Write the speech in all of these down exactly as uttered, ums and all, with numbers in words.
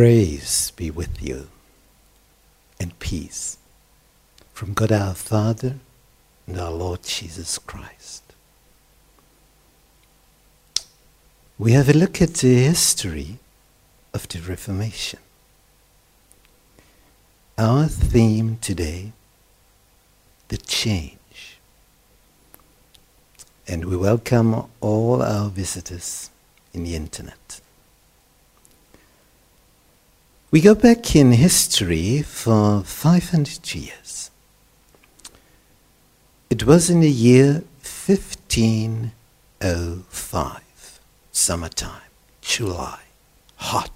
Grace be with you and peace from God our Father and our Lord Jesus Christ. We have a look at the history of the Reformation. Our theme today, the change. And we welcome all our visitors in the internet. We go back in history for five hundred years. It was in the year fifteen oh five, summertime, July, hot.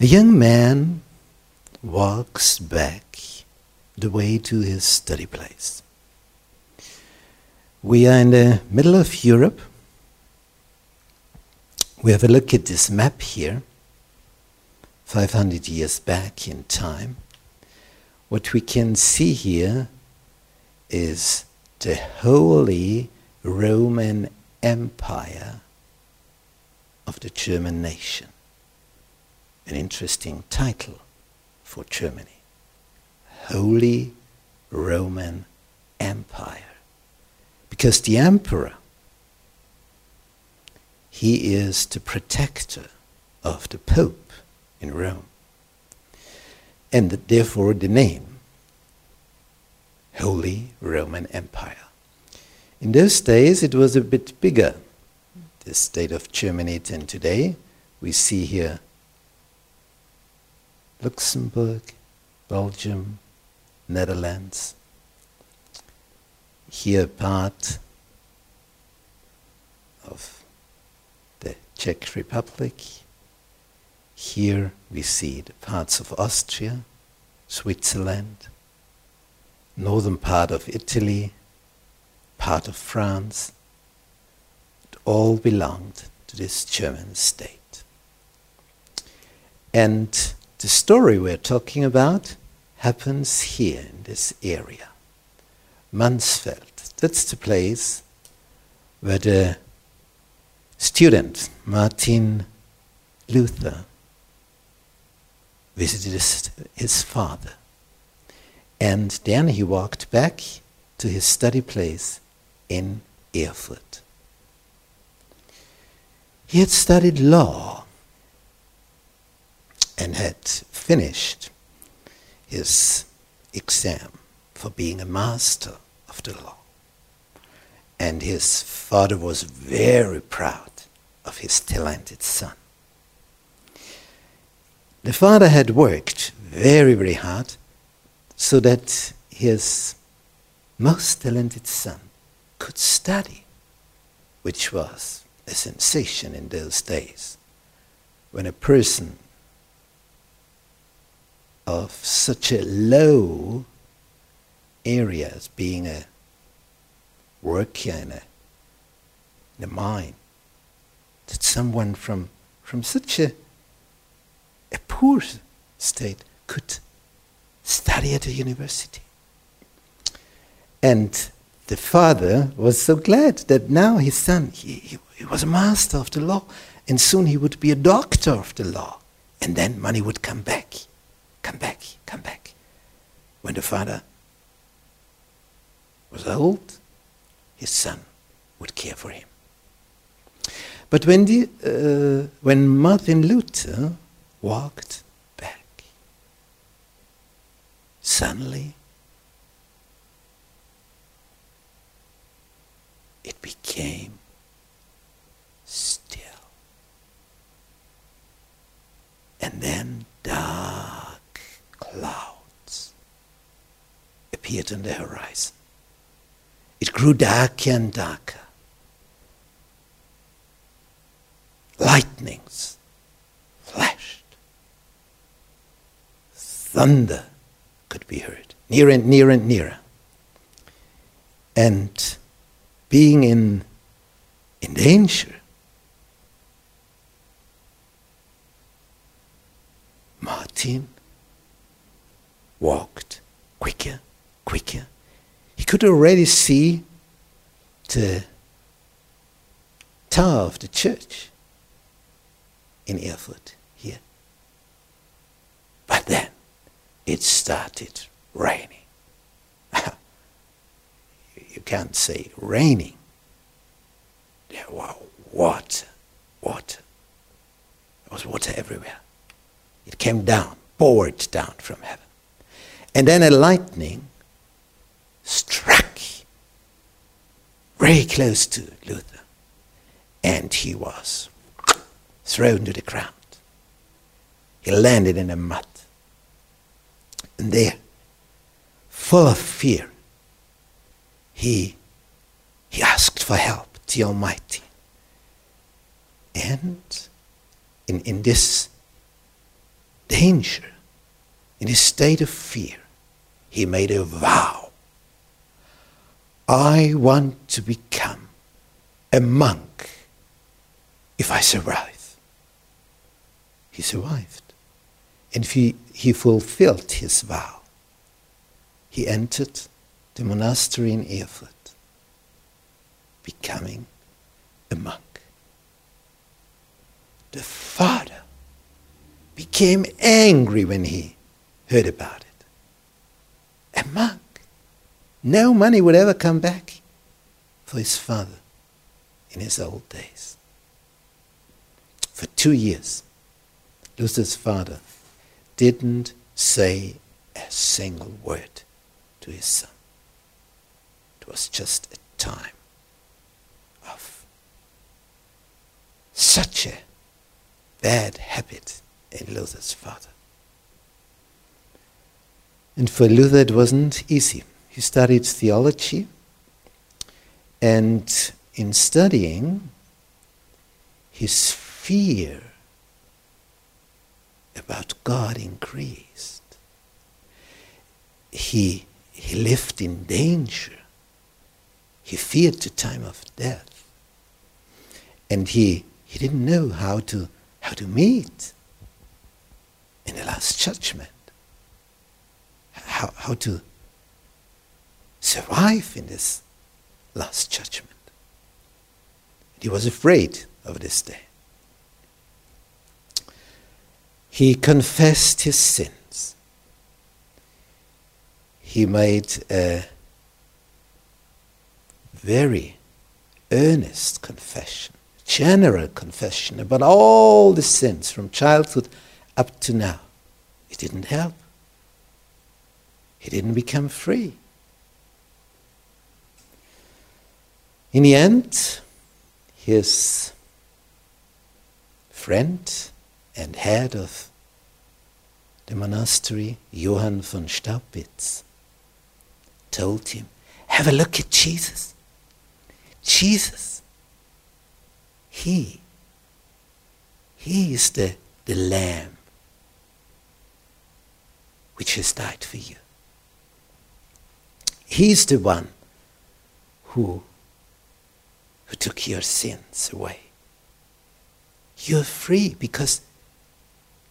A young man walks back the way to his study place. We are in the middle of Europe. We have a look at this map here, five hundred years back in time. What we can see here is the Holy Roman Empire of the German nation. An interesting title for Germany. Holy Roman Empire. Because the emperor, he is the protector of the Pope in Rome. And therefore the name, Holy Roman Empire. In those days it was a bit bigger, the state of Germany, than today. We see here Luxembourg, Belgium, Netherlands. Here part of Czech Republic. Here we see the parts of Austria, Switzerland, northern part of Italy, part of France. It all belonged to this German state. And the story we're talking about happens here in this area. Mansfeld, that's the place where the student Martin Luther visited his, his father, and then he walked back to his study place in Erfurt. He had studied law and had finished his exam for being a master of the law. And his father was very proud of his talented son. The father had worked very, very hard so that his most talented son could study, which was a sensation in those days. When a person of such a low area as being a work here in a, in a mine, that someone from from such a, a poor state could study at a university. And the father was so glad that now his son, he, he, he was a master of the law, and soon he would be a doctor of the law, and then money would come back, come back, come back. When the father was old, his son would care for him. But when the, uh, when Martin Luther walked back, suddenly it became still. And then dark clouds appeared on the horizon. It grew darker and darker. Lightnings flashed. Thunder could be heard, nearer and nearer and nearer. And being in, in danger, Martin walked quicker, quicker. He could already see the tower of the church. in Erfurt here. But then it started raining. You can't say raining. There was water, water. There was water everywhere. It came down, poured down from heaven. And then a lightning struck very close to Luther. And he was thrown to the ground. He landed in the mud. And there, full of fear, he, he asked for help, the Almighty. And in, in this danger, in this state of fear, he made a vow. I want to become a monk if I survive. He survived. And he, he fulfilled his vow. He entered the monastery in Erfurt, becoming a monk. The father became angry when he heard about it. A monk. No money would ever come back for his father in his old days. For two years, Luther's father didn't say a single word to his son. It was just a time of such a bad habit in Luther's father. And for Luther it wasn't easy. He studied theology, and in studying, his fear about God increased. He, he lived in danger. He feared the time of death. And he, he didn't know how to, how to meet in the last judgment, how, how to survive in this last judgment. He was afraid of this day. He confessed his sins. He made a very earnest confession, general confession about all the sins from childhood up to now. It didn't help. He didn't become free. In the end, his friend and head of the monastery, Johann von Staupitz, told him, have a look at Jesus. Jesus, he, he is the, the Lamb which has died for you. He is the one who who took your sins away. You're free because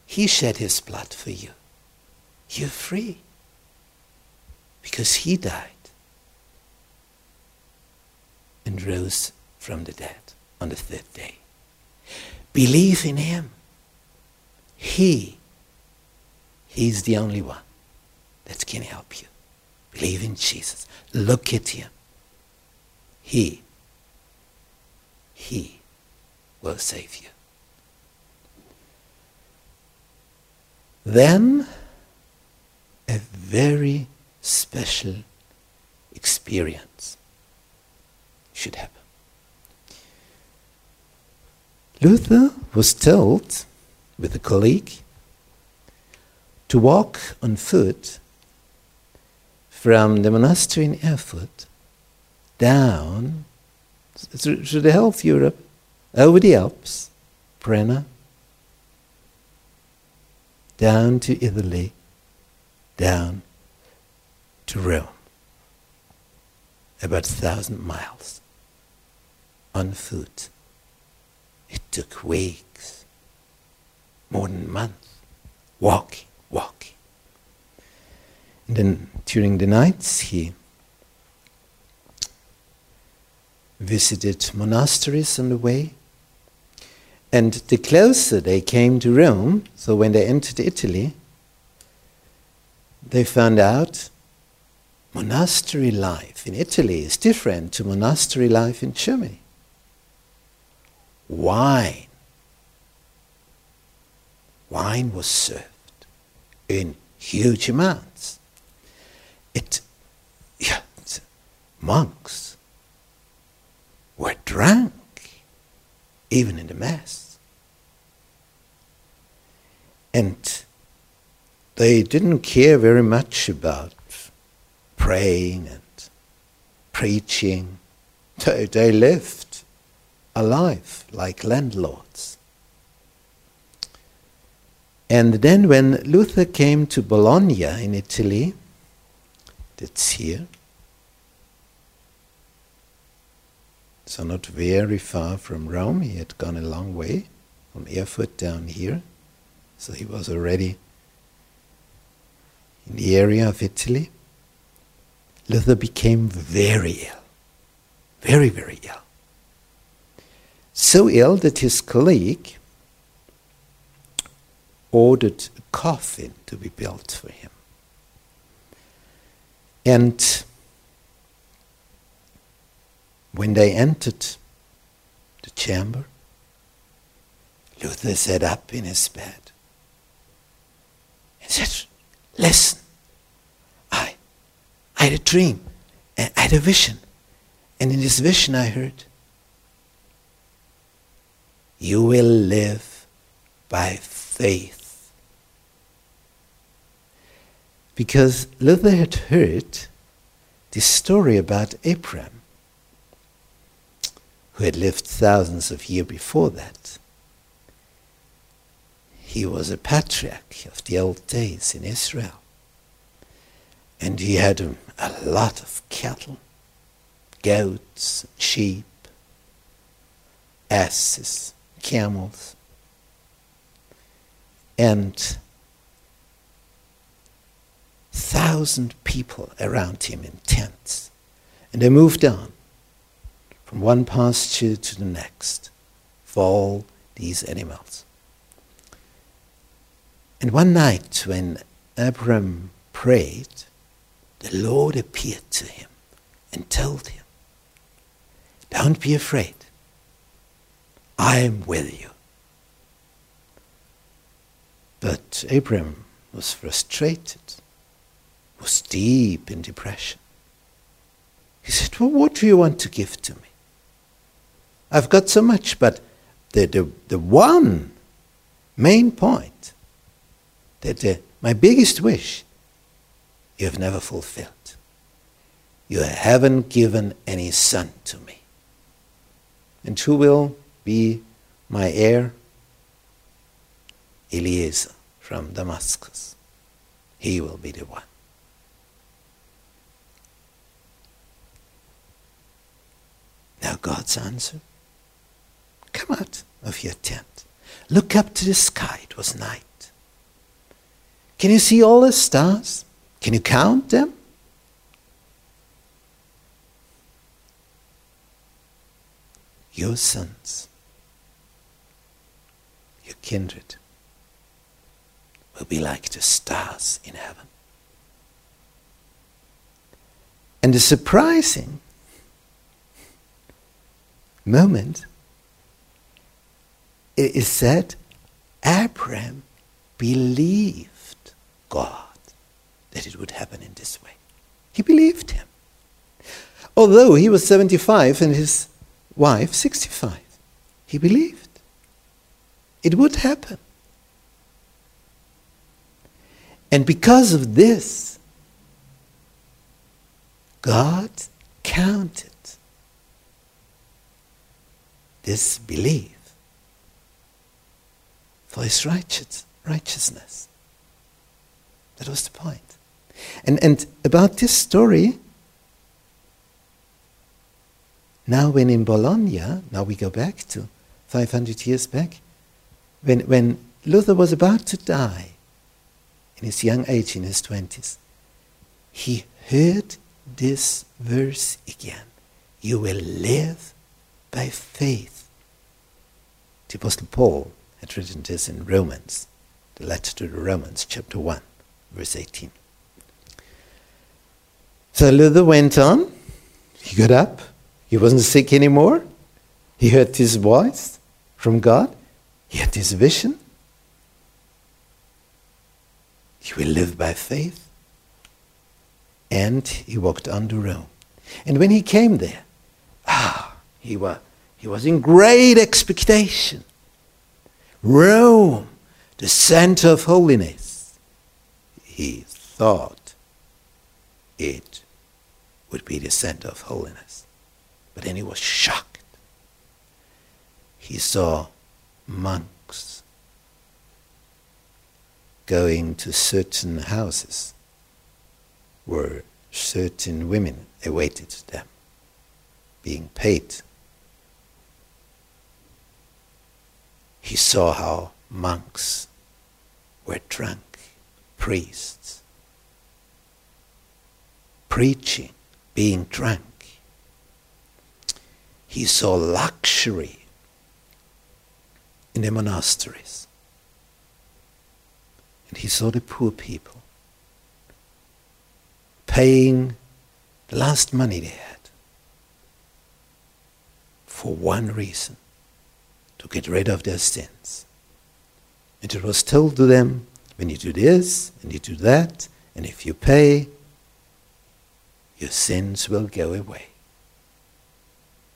he shed his blood for you. You're free because he died and rose from the dead on the third day. Believe in him. He, he's the only one that can help you. Believe in Jesus. Look at him. He He will save you. Then a very special experience should happen. Luther was told with a colleague to walk on foot from the monastery in Erfurt down through the whole of Europe, over the Alps, Brenner, down to Italy, down to Rome. About a thousand miles on foot. It took weeks, more than a month, walking, walking. And then during the nights he visited monasteries on the way, And the closer they came to Rome, so when they entered Italy, they found out monastery life in Italy is different to monastery life in Germany. Wine. Wine was served in huge amounts. It, yeah, monks were drunk, even in the Mass. And they didn't care very much about praying and preaching. They, they lived a life like landlords. And then when Luther came to Bologna in Italy, that's here, so not very far from Rome, he had gone a long way from Erfurt down here, so he was already in the area of Italy. Luther became very ill, very, very ill. So ill that his colleague ordered a coffin to be built for him. And when they entered the chamber, Luther sat up in his bed and said, "Listen, I, I had a dream, and I had a vision, and in this vision I heard, you will live by faith." Because Luther had heard this story about Abram, who had lived thousands of years before that. He was a patriarch of the old days in Israel. And he had um, a lot of cattle, goats, sheep, asses, camels. And thousand people around him in tents. And they moved on from one pasture to the next, for all these animals. And one night when Abram prayed, the Lord appeared to him and told him, "Don't be afraid, I am with you." But Abram was frustrated, was deep in depression. He said, "Well, what do you want to give to me? I've got so much," but the, the, the one main point, that the, my biggest wish, you have never fulfilled. You haven't given any son to me. And who will be my heir? Eliezer from Damascus. He will be the one. Now God's answer: "Come out of your tent. Look up to the sky." It was night. "Can you see all the stars? Can you count them?" "Your sons, your kindred, will be like the stars in heaven." And the surprising moment, it is said, Abram believed God that it would happen in this way. He believed him. Although he was seventy-five and his wife sixty-five, he believed it would happen. And because of this, God counted this belief for his righteous, righteousness. That was the point. And, and about this story, now when in Bologna, now we go back to five hundred years back, when, when Luther was about to die, in his young age, in his twenties, he heard this verse again. You will live by faith. the Apostle Paul had written this in Romans, the letter to the Romans, chapter one, verse eighteen. So Luther went on, he got up, he wasn't sick anymore, he heard his voice from God, he had his vision. He will live by faith. And he walked on to Rome. And when he came there, ah, he was, he was in great expectation. Rome, the center of holiness. He thought it would be the center of holiness. But then he was shocked. He saw monks going to certain houses where certain women awaited them, being paid. He saw how monks were drunk, priests, preaching, being drunk. He saw luxury in the monasteries. And he saw the poor people paying the last money they had for one reason, to get rid of their sins. And it was told to them, when you do this and you do that, and if you pay, your sins will go away.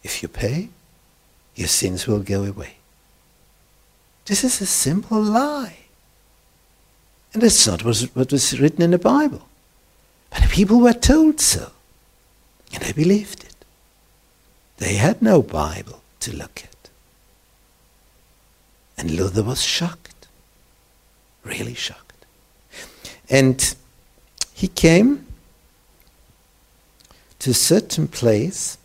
If you pay, your sins will go away. This is a simple lie. And that's not what was written in the Bible. But the people were told so. And they believed it. They had no Bible to look at. And Luther was shocked. Really shocked. And he came to a certain place.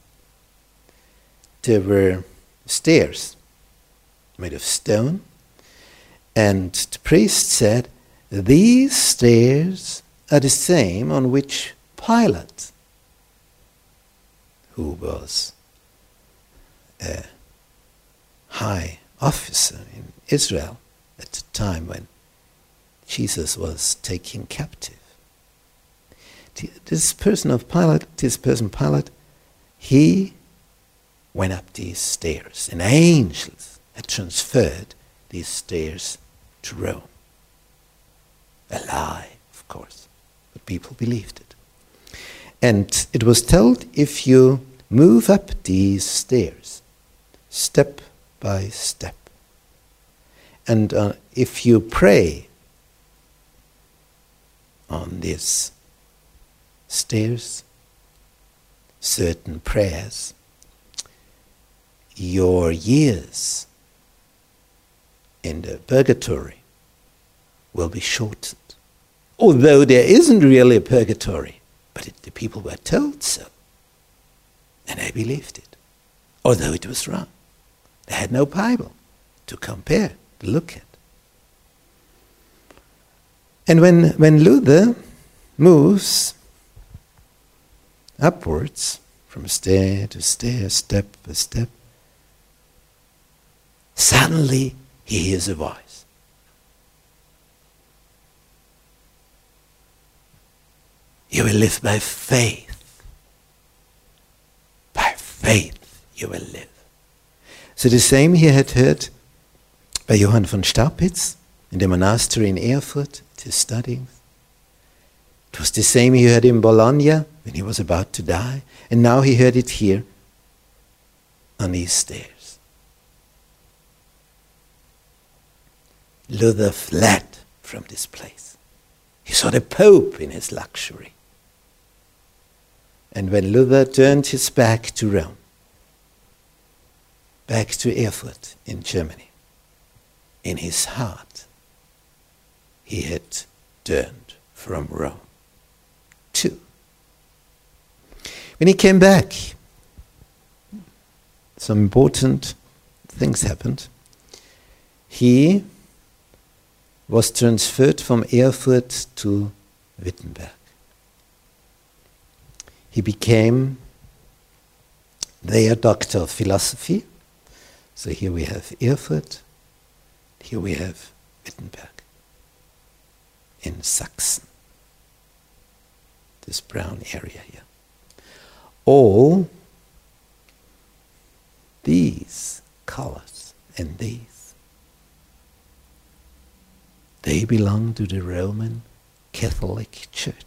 There were stairs made of stone. And the priest said, "These stairs are the same on which Pilate," who was a high officer in Israel at the time when Jesus was taken captive. This person of Pilate, this person Pilate, he went up these stairs, and angels had transferred these stairs to Rome. A lie, of course, but people believed it. And it was told, if you move up these stairs, step by step, and uh, if you pray on these stairs, certain prayers, your years in the purgatory will be shortened. Although there isn't really a purgatory, but it, the people were told so. And they believed it, although it was wrong. They had no Bible to compare, to look at. And when, when Luther moves upwards, from stair to stair, step by step, suddenly he hears a voice. You will live by faith. By faith you will live. So the same he had heard by Johann von Staupitz in the monastery in Erfurt, at his studying. It was the same he heard in Bologna when he was about to die, and now he heard it here on these stairs. Luther fled from this place. He saw the Pope in his luxury. And when Luther turned his back to Rome, back to Erfurt in Germany, in his heart, he had turned from Rome too. When he came back, some important things happened. He was transferred from Erfurt to Wittenberg. He became their doctor of philosophy, So here we have Erfurt, here we have Wittenberg in Saxon, this brown area here. All these colors and these, they belong to the Roman Catholic Church.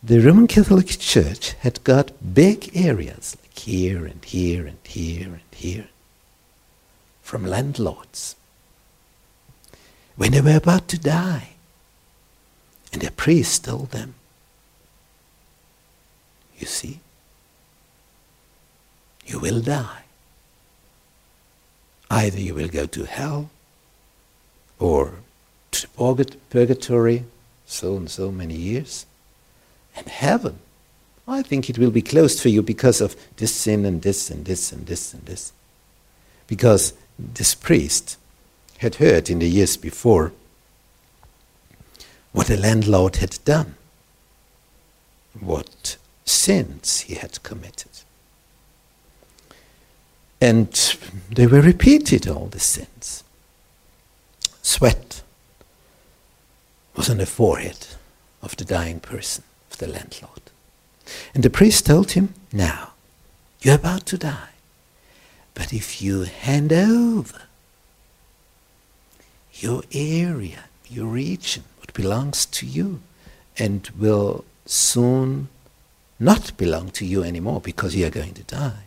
The Roman Catholic Church had got big areas like here and here and here and here from landlords. When they were about to die, and their priest told them, you see, you will die. Either you will go to hell or to purgatory, so and so many years, and heaven, I think it will be closed for you because of this sin and this and this and this and this. Because this priest had heard in the years before what the landlord had done, what sins he had committed. And they were repeated, all the sins. Sweat was on the forehead of the dying person, of the landlord. And the priest told him, now, you're about to die, but if you hand over your area, your region, what belongs to you and will soon not belong to you anymore because you are going to die.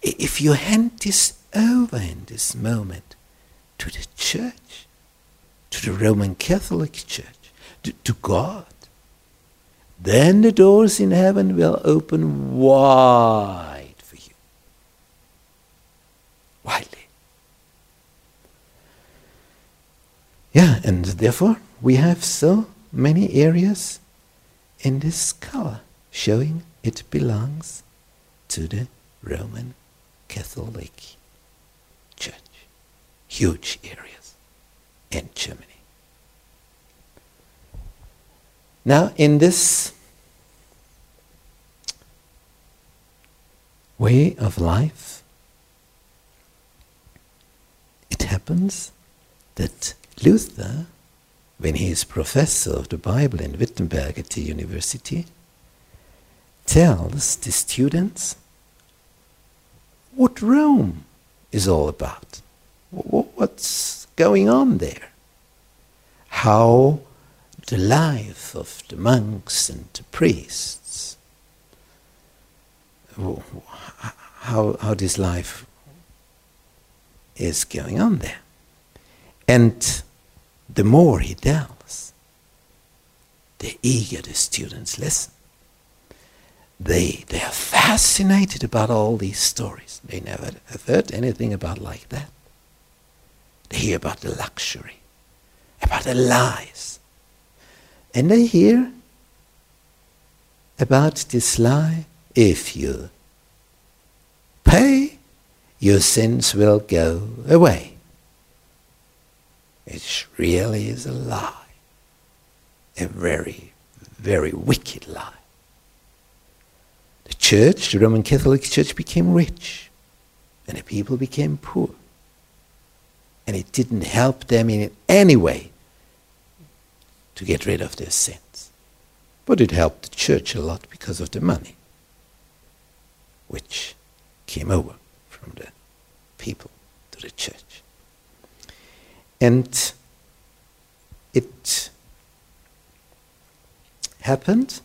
If you hand this over in this moment to the church, to the Roman Catholic Church, to, to God, then the doors in heaven will open wide for you. Widely. Yeah, and therefore we have so many areas in this color showing it belongs to the Roman Catholic Church. Huge areas in Germany. Now, in this way of life, it happens that Luther, when he is professor of the Bible in Wittenberg at the university, tells the students what Rome is all about, what's going on there, how the life of the monks and the priests, how, how this life is going on there. And the more he tells, the eager the students listen. They, they are fascinated about all these stories. They never have heard anything about like that. They hear about the luxury, about the lies. And they hear about this lie, if you pay, your sins will go away. It really is a lie. A very, very wicked lie. The church, the Roman Catholic Church, became rich and the people became poor. And it didn't help them in any way to get rid of their sins. But it helped the church a lot because of the money which came over from the people to the church. And it happened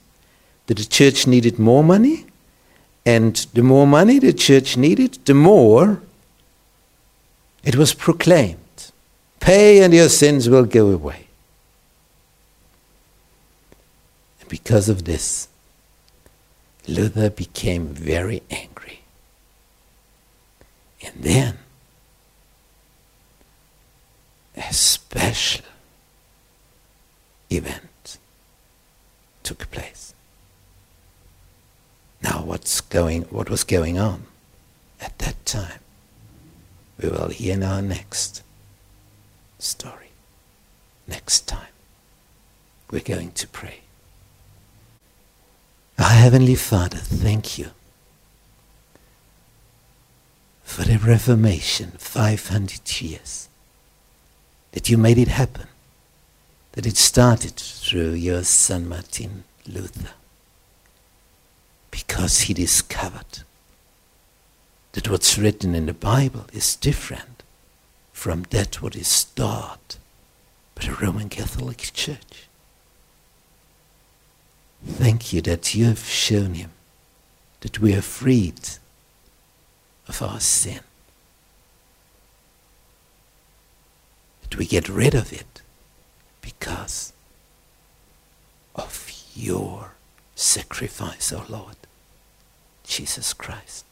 that the church needed more money. And the more money the church needed, the more it was proclaimed. Pay and your sins will go away. And because of this, Luther became very angry. And then a special event took place. Now what's going, what was going on at that time? We will hear in our next story. Next time, we're going to pray. Our Heavenly Father, thank you for the Reformation, five hundred years, that you made it happen, that it started through your son Martin Luther, because he discovered that what's written in the Bible is different from that what is taught by the Roman Catholic Church. Thank you that you have shown him that we are freed of our sin, that we get rid of it because of your sacrifice, O Lord, Jesus Christ.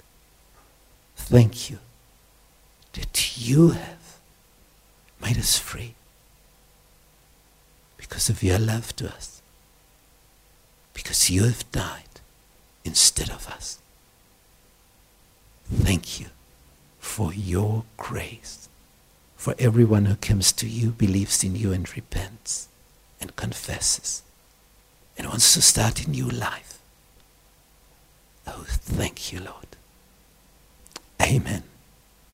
Thank you that you have made us free because of your love to us, because you have died instead of us. Thank you for your grace, for everyone who comes to you, believes in you and repents and confesses and wants to start a new life. Oh, thank you, Lord. Amen.